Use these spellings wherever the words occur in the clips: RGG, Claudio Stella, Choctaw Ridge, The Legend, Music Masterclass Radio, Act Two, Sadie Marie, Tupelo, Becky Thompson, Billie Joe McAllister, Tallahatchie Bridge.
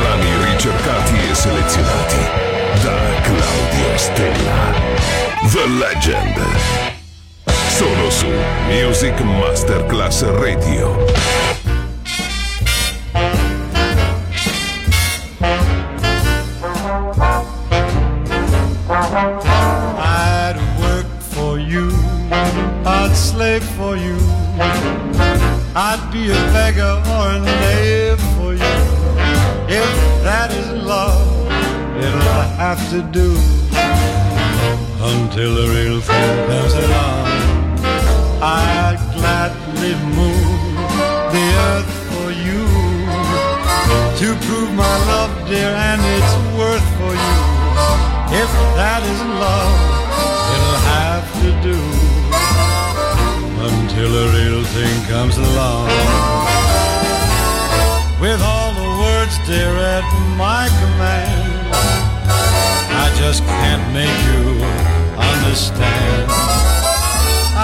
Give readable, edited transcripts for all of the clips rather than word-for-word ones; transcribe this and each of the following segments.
Brani ricercati e selezionati da Claudio Stella. The Legend. Solo su Music Masterclass Radio. I'd work for you, I'd slave for you, I'd be a beggar or a knave for you. If that is love, it'll have to do until the real thing comes along. I'd gladly move the earth for you to prove my love, dear, and its worth for you. If that is love, it'll have to do until the real thing comes along. With all the words, dear, at my command, I just can't make you understand.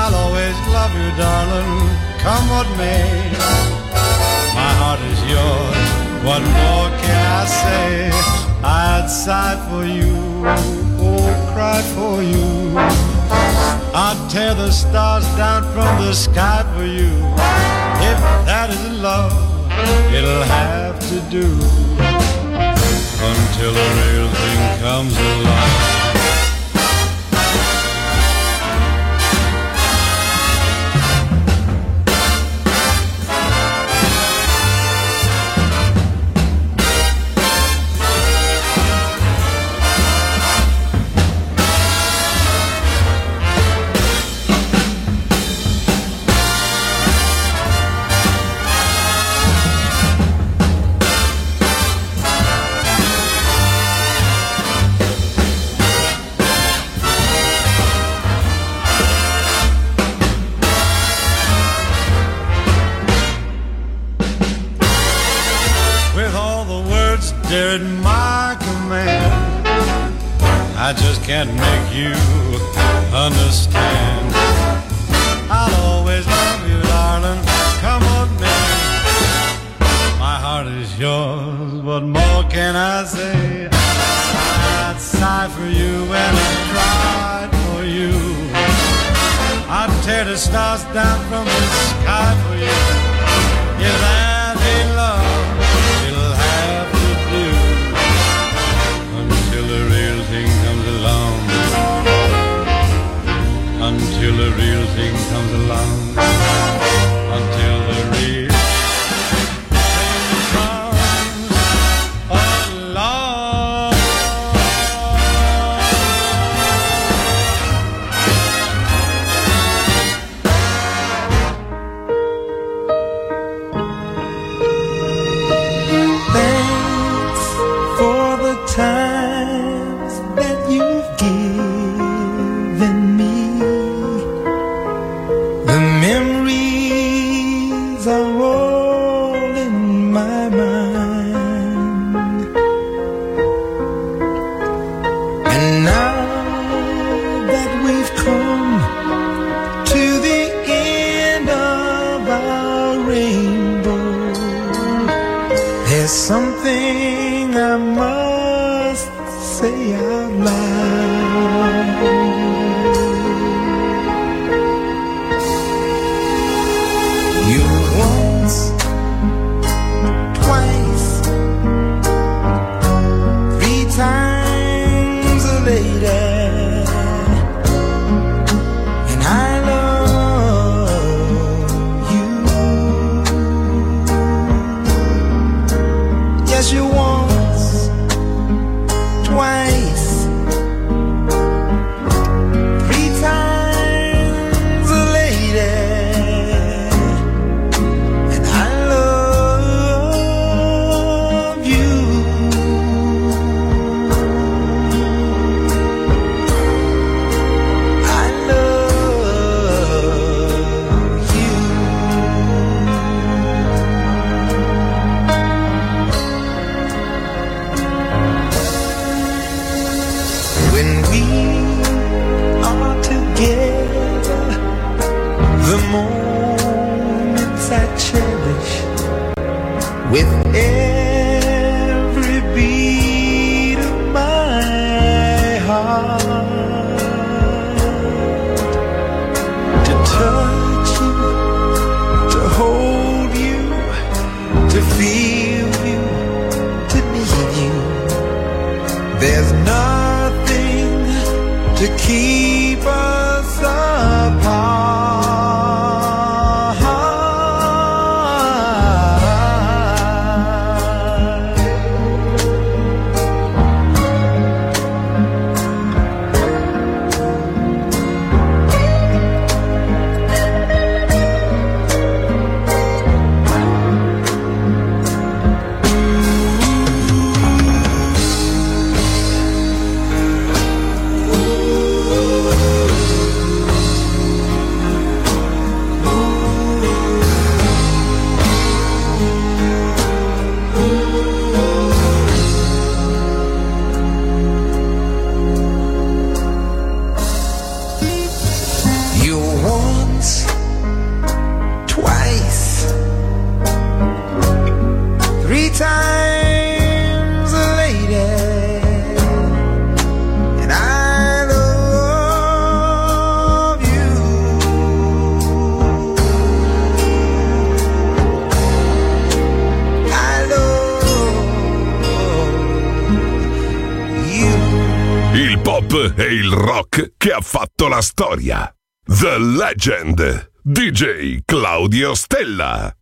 I'll always love you, darling, come what may. My heart is yours, what more can I say? I'd sigh for you, oh, cry for you, I'd tear the stars down from the sky for you. If that is love, it'll have to do until the real thing comes along. I just can't make you understand. I'll always love you, darling, come on me. My heart is yours, what more can I say? I'd sigh for you and I'd cry for you, I'd tear the stars down from the sky for you. If that ain't love, it'll have to do until the real thing comes. Until the real thing comes along. Until the real thing comes along. Thanks for the times that you've given me. Something I must say out loud. You once, twice, 3 times a lady, and I There's nothing to keep us apart. È il rock che ha fatto la storia. The Legend, DJ Claudio Stella.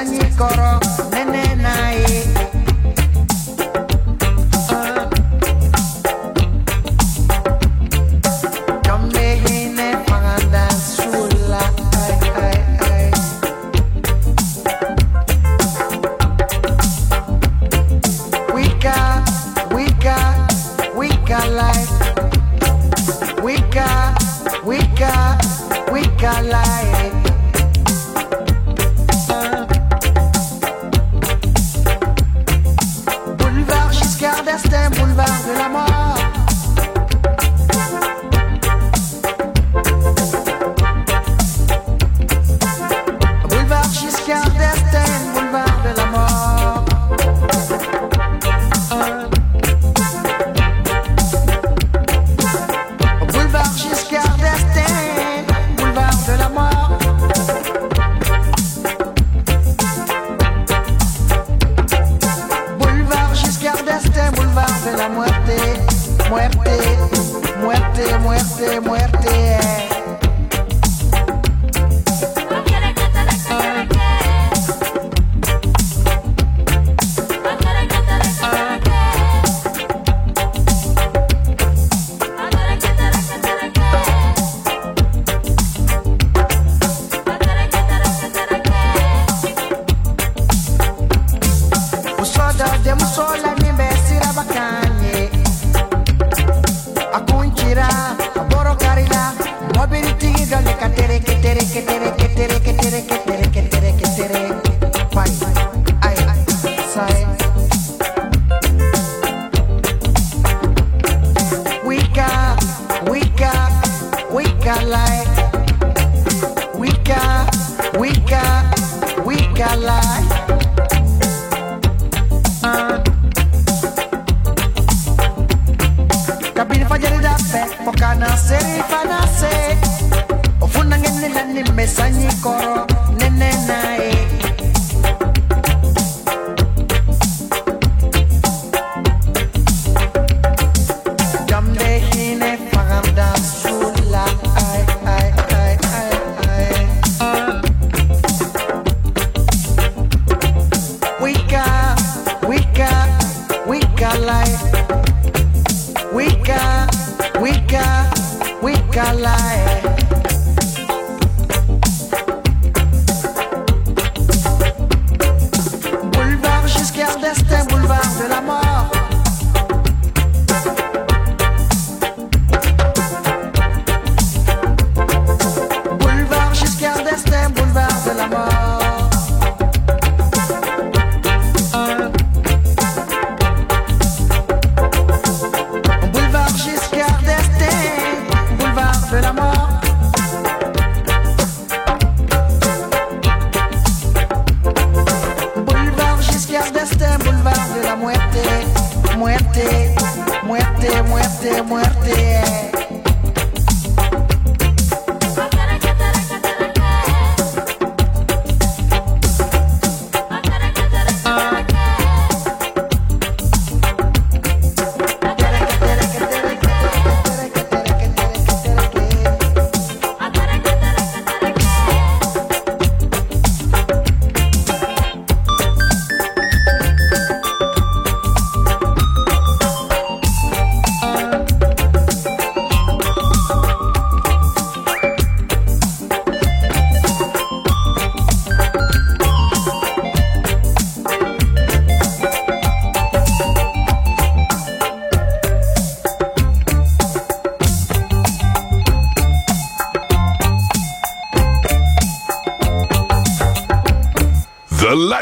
anyị kọrọ nene na anyị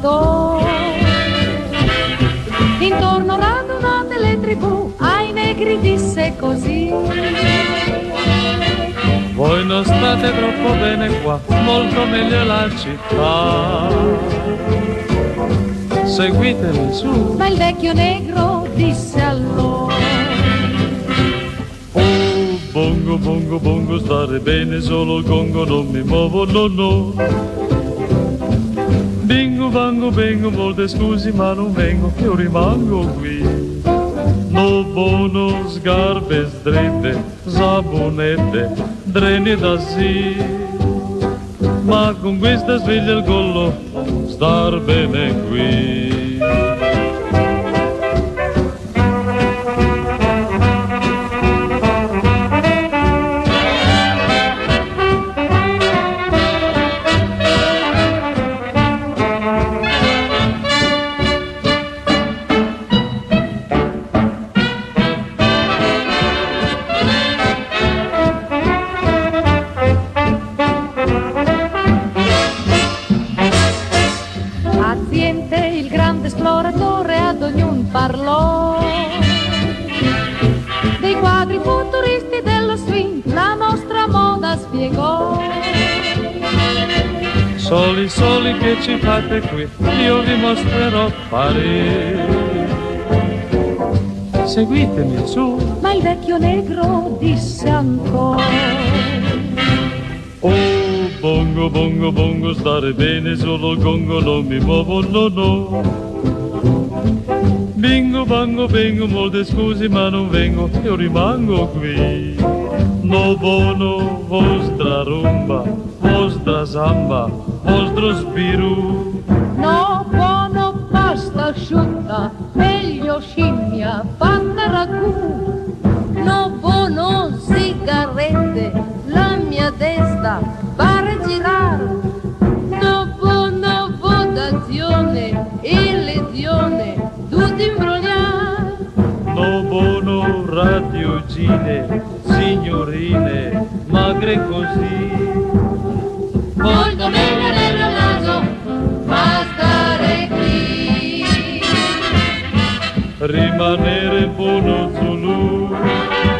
vinto. Intorno radunate le tribù, ai negri disse così: voi non state troppo bene qua, molto meglio la città, seguitemi su. Ma il vecchio negro disse allora: oh, bongo, bongo, bongo, stare bene solo il gongo, non mi muovo, no, no. Bingo, bango, bingo, molte scusi ma non vengo, io rimango qui. No bono, sgarbe, sdrebbe, sabonette, dreni da sì. Ma con questa sveglia il collo, star bene qui. Soli, soli che ci fate qui, io vi mostrerò Parigi. Seguitemi su. Ma il vecchio negro disse ancora: oh, bongo, bongo, bongo, stare bene solo il gongo, non mi muovo, no, no. Bingo, bango, bingo, molte scusi ma non vengo, io rimango qui. No bono, vostra rumba, vostra samba, vostro sbiru. No, buono, pasta asciutta, meglio scimmia, fatta ragù. No, buono, sigarette, la mia testa pare girare. No, buono, votazione, elezione, tutti imbrogliare. No, buono, radiogine, signorine, magre così. Molto meglio nel mio naso, ma stare qui. Rimanere buono Zulu,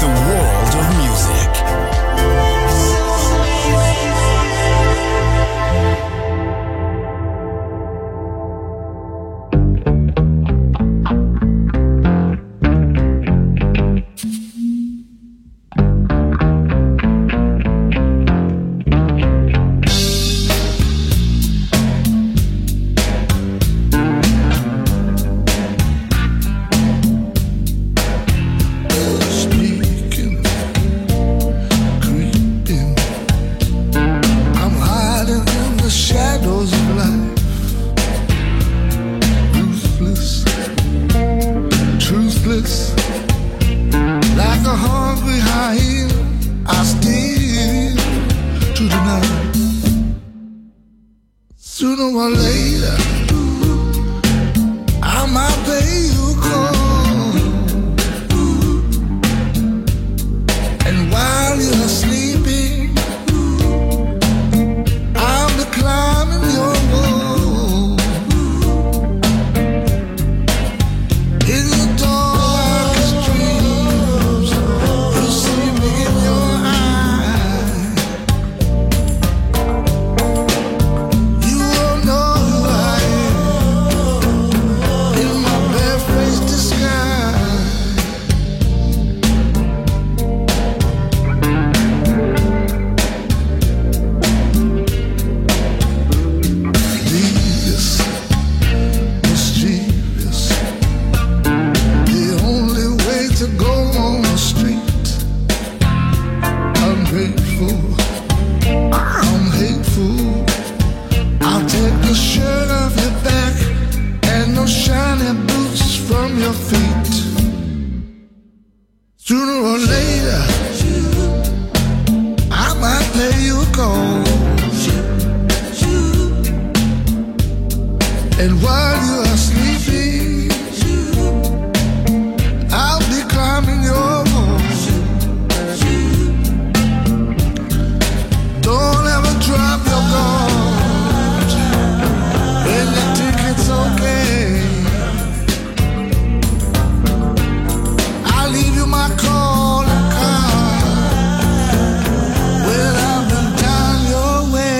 The world of music. Sooner or later, I might let you go. And while you are sleeping, I'll be climbing your wall. Don't ever drop your guard. And I think it's okay. My calling card. Well, I've been down your way.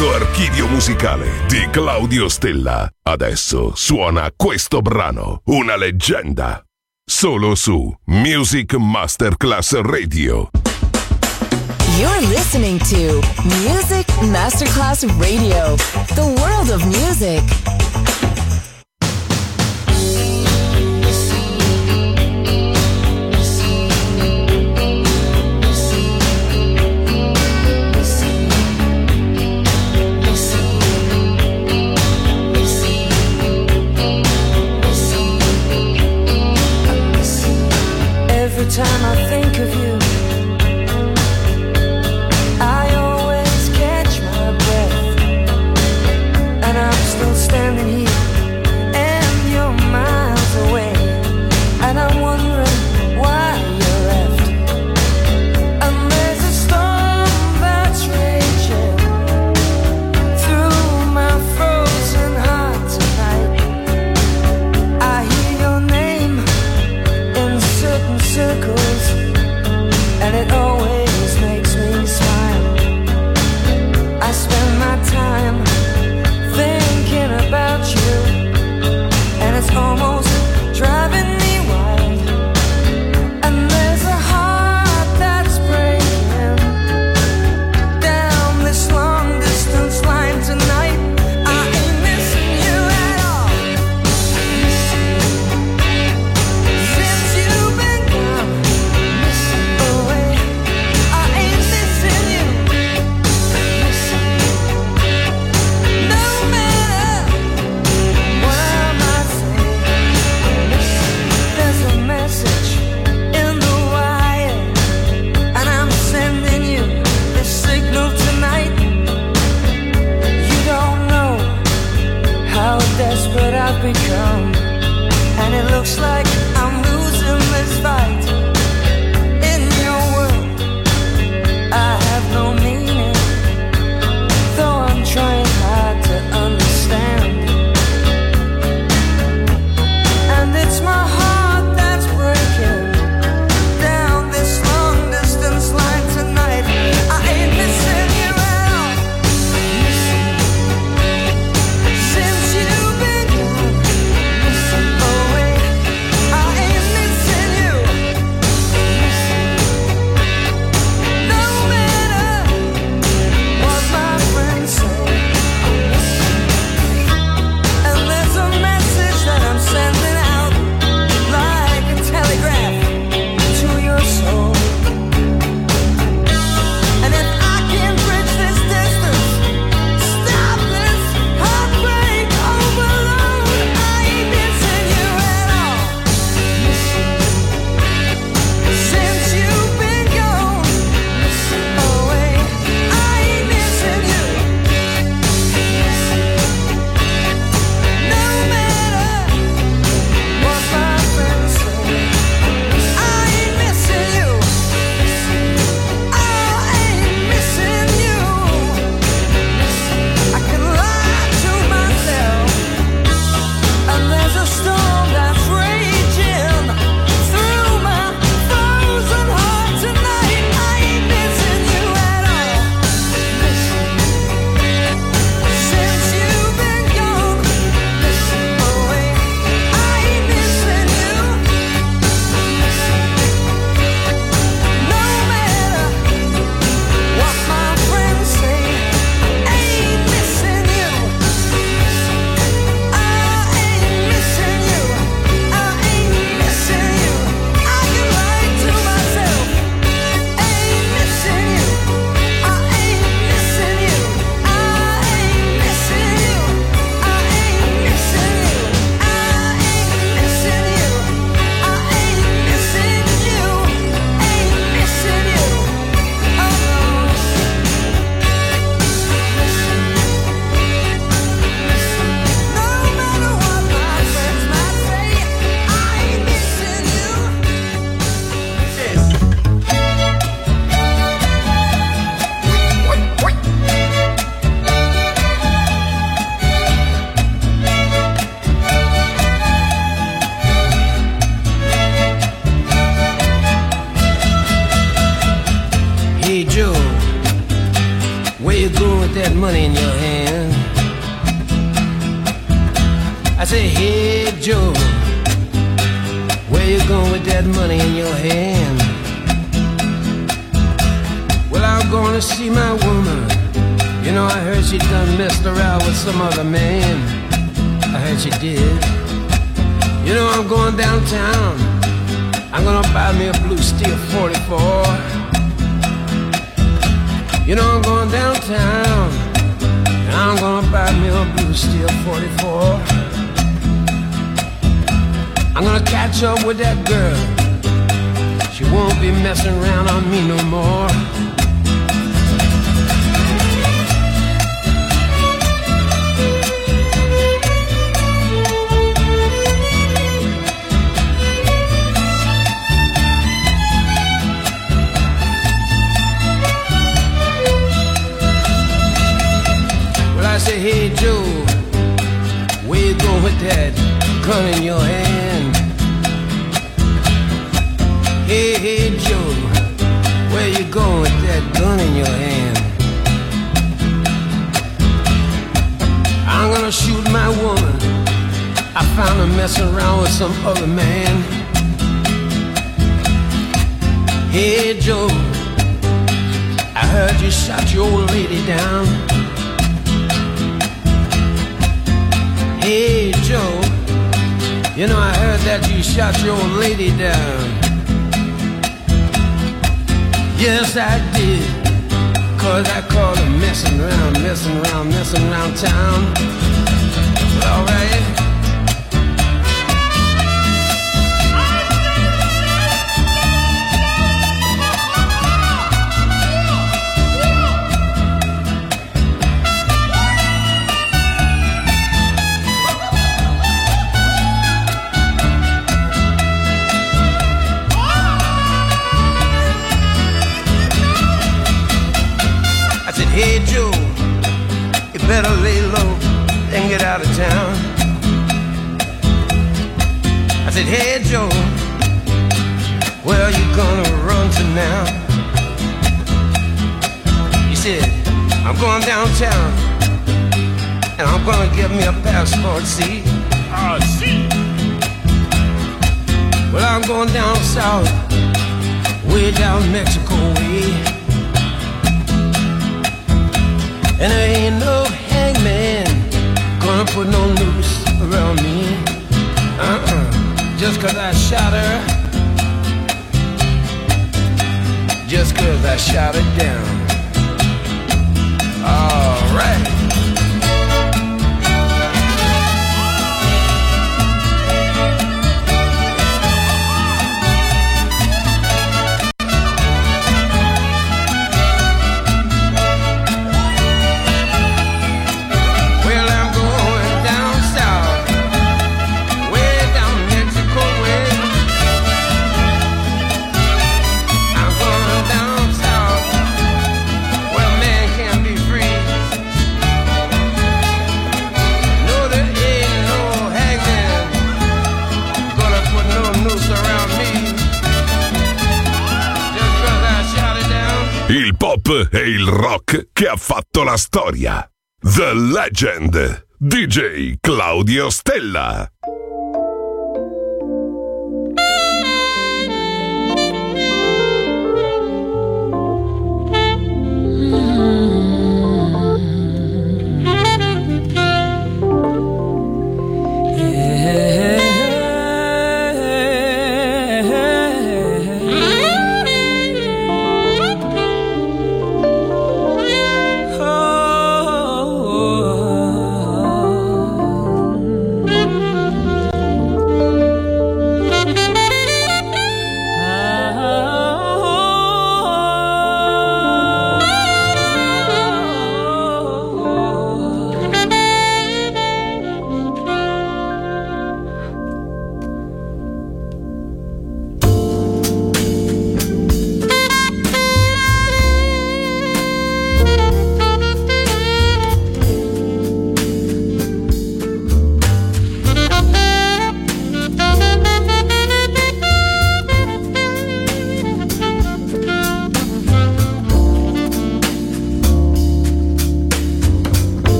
infinito archivio musicale di Claudio Stella. Adesso suona questo brano, una leggenda, solo su Music Masterclass Radio. You're listening to Music Masterclass Radio, the world of music. Every time I think of you, I always catch my breath, and I'm still standing here, and you're miles away, and I'm wondering why you're left. And there's a storm that's raging through my frozen heart tonight. I hear your name in certain circles. money in your hand. I say, hey Joe, where you going with that money in your hand? Well, I'm gonna see my woman. You know, I heard she done messed around with some other man. I heard she did. You know, I'm going downtown. I'm gonna buy me a blue steel 44. You know I'm going downtown, and I'm gonna buy me a blue steel 44. I'm gonna catch up with that girl. She won't be messing around on me no more. Hey Joe, where you going with that gun in your hand? Hey Joe, where you going with that gun in your hand? I'm gonna shoot my woman. I found her messing around with some other man. Hey Joe, I heard you shot your old lady down. Hey Joe, you know I heard that you shot your old lady down. Yes I did, cause I caught her messing around town. Alright. Hey Joe, you better lay low and get out of town. I said, hey Joe, where are you gonna run to now? He said, I'm going downtown, and I'm gonna get me a passport, see? Ah, see. Well, I'm going down south, way down Mexico way. And there ain't no hangman gonna put no noose around me. Just cause I shot her. Just cause I shot her down. Alright. Il pop e il rock che ha fatto la storia. The Legend, DJ Claudio Stella.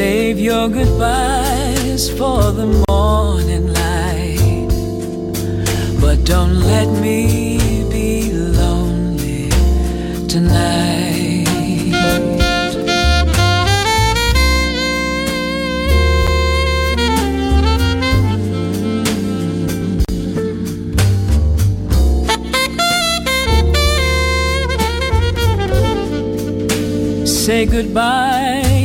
Save your goodbyes for the morning light, but don't let me be lonely tonight. Say goodbye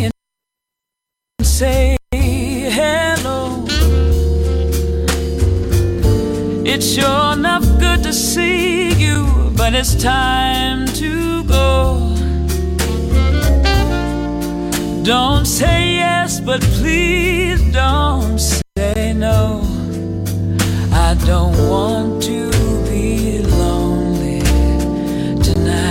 and say hello. It's sure enough good to see you, but it's time to go. Don't say yes, but please don't say no. I don't want to be lonely tonight.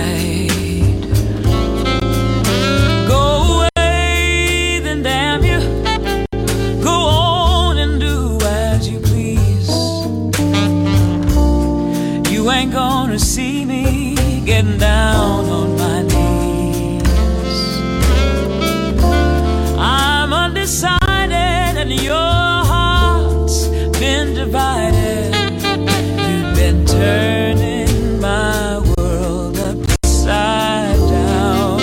Gonna see me getting down on my knees. I'm undecided and your heart's been divided. You've been turning my world upside down.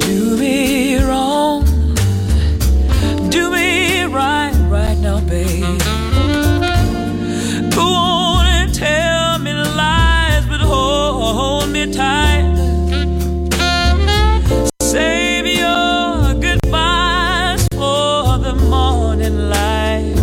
Do me wrong, do me right, right now, babe. Go on and tell me lies, but hold me tight. Save your goodbyes for the morning light,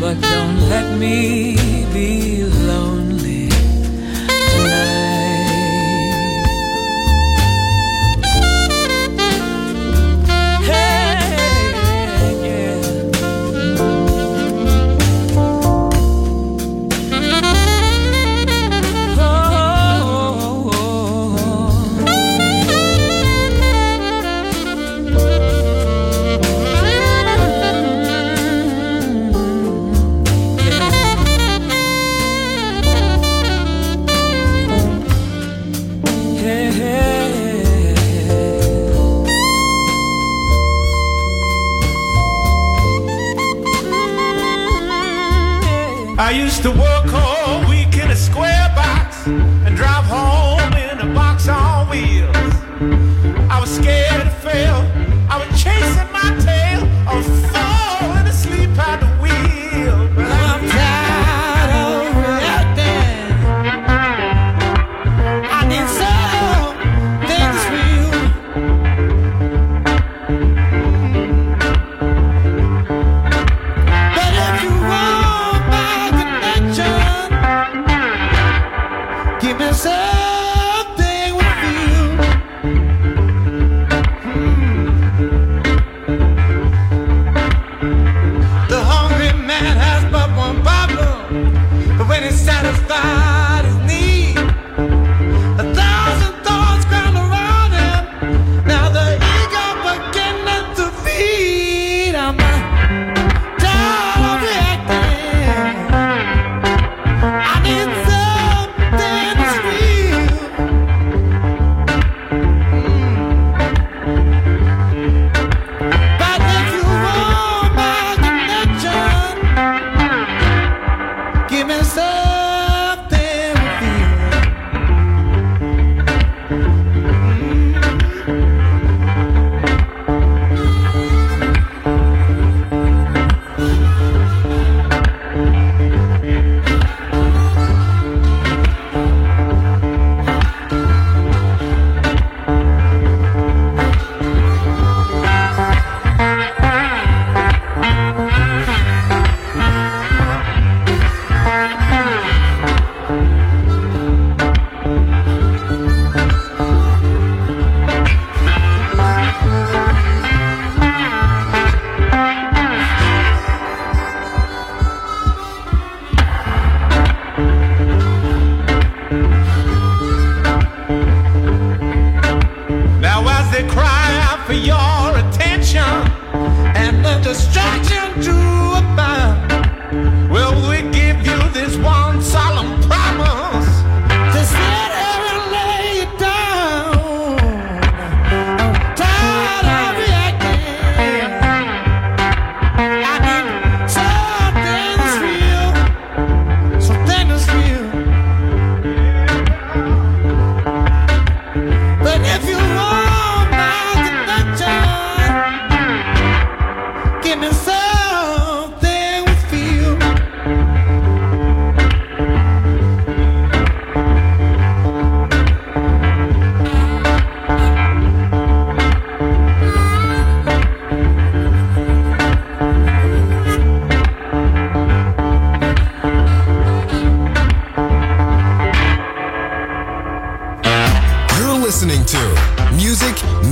but don't let me be lonely tonight. Give me something with you. The hungry man has but one problem, but when it's satisfied his need, 1,000 thoughts crowd around him. Now the ego beginning to feed. I'm tired of reacting. I need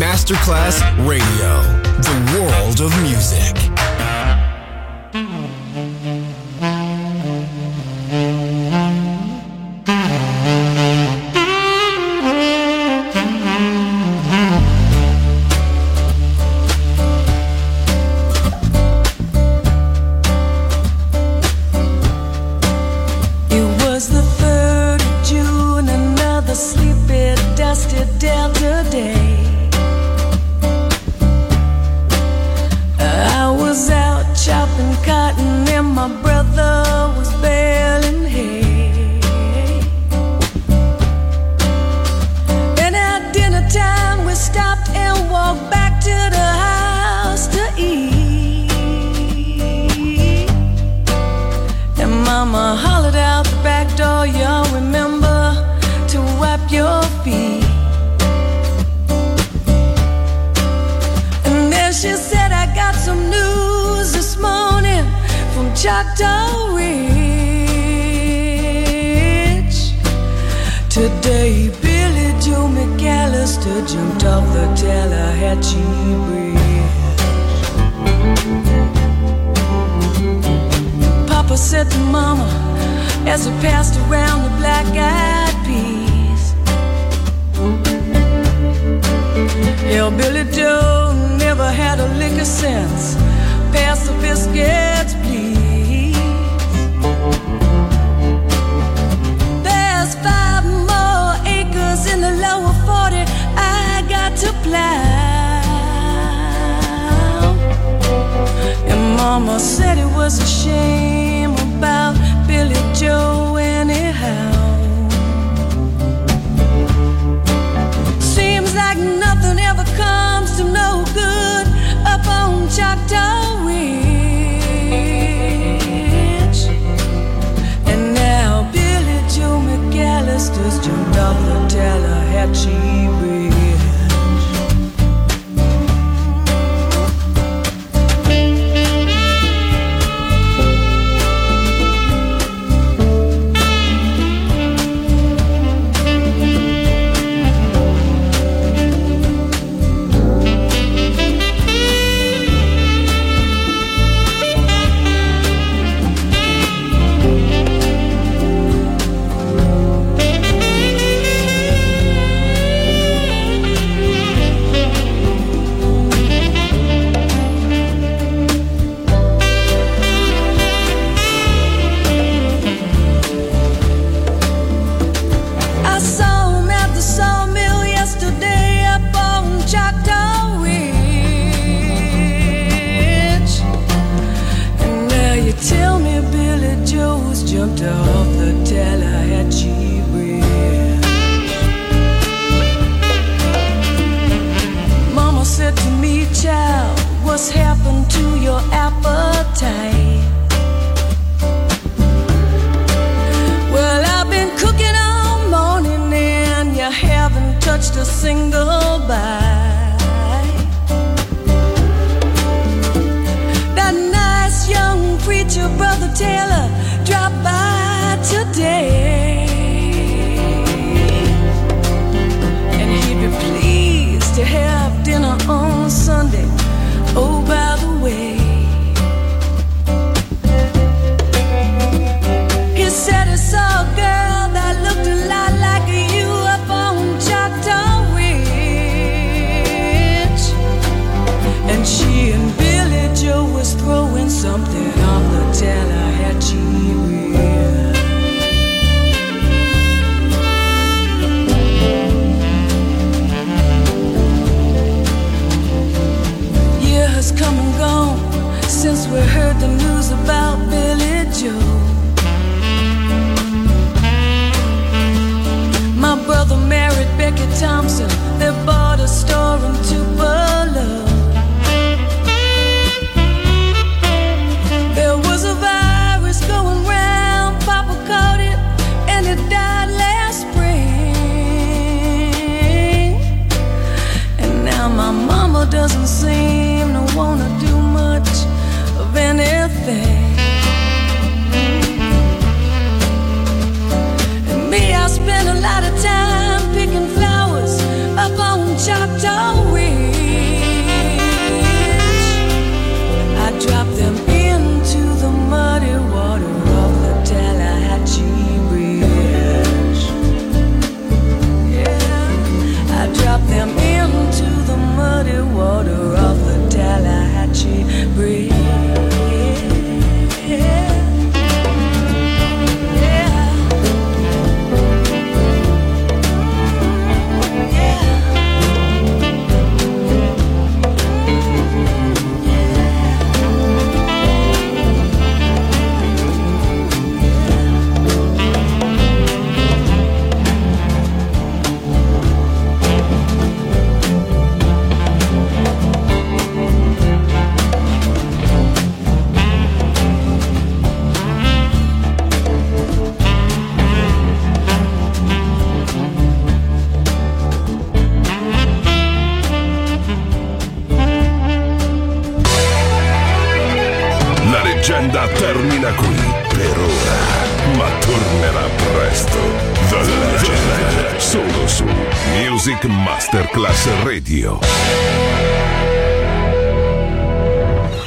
Masterclass Radio, the world of music. Choctaw Ridge. Today, Billie Joe McAllister jumped off the Tallahatchie Bridge. Papa said to Mama as we passed around the black-eyed peas, yeah, Billie Joe never had a lick of sense. Pass the biscuits, please. There's 5 more acres in the lower 40 I got to plow. And Mama said it was a shame about Billie Joe anyhow. Seems like nothing ever comes to no good up on Choctaw Ridge. And now Billie Joe McAllister's jumped off the Tallahatchie Bridge. touched a single bite. That nice young preacher, Brother Taylor, dropped by today, and he'd be pleased to have dinner on Sunday. Oh, by the way, he said he saw a girl and Billie Joe was throwing something on the Tallahatchie Bridge. Year has come and gone since we heard the news about Billie Joe. My brother married Becky Thompson. They bought a store in Tupelo. Doesn't seem to wanna do much of anything. And me, I spend a lot of time picking flowers up on Choctaw Ridge. I drop them into the muddy water of the Tallahatchie Bridge. Yeah, I drop them into the muddy water of the Tallahatchie Bridge. Music Masterclass Radio.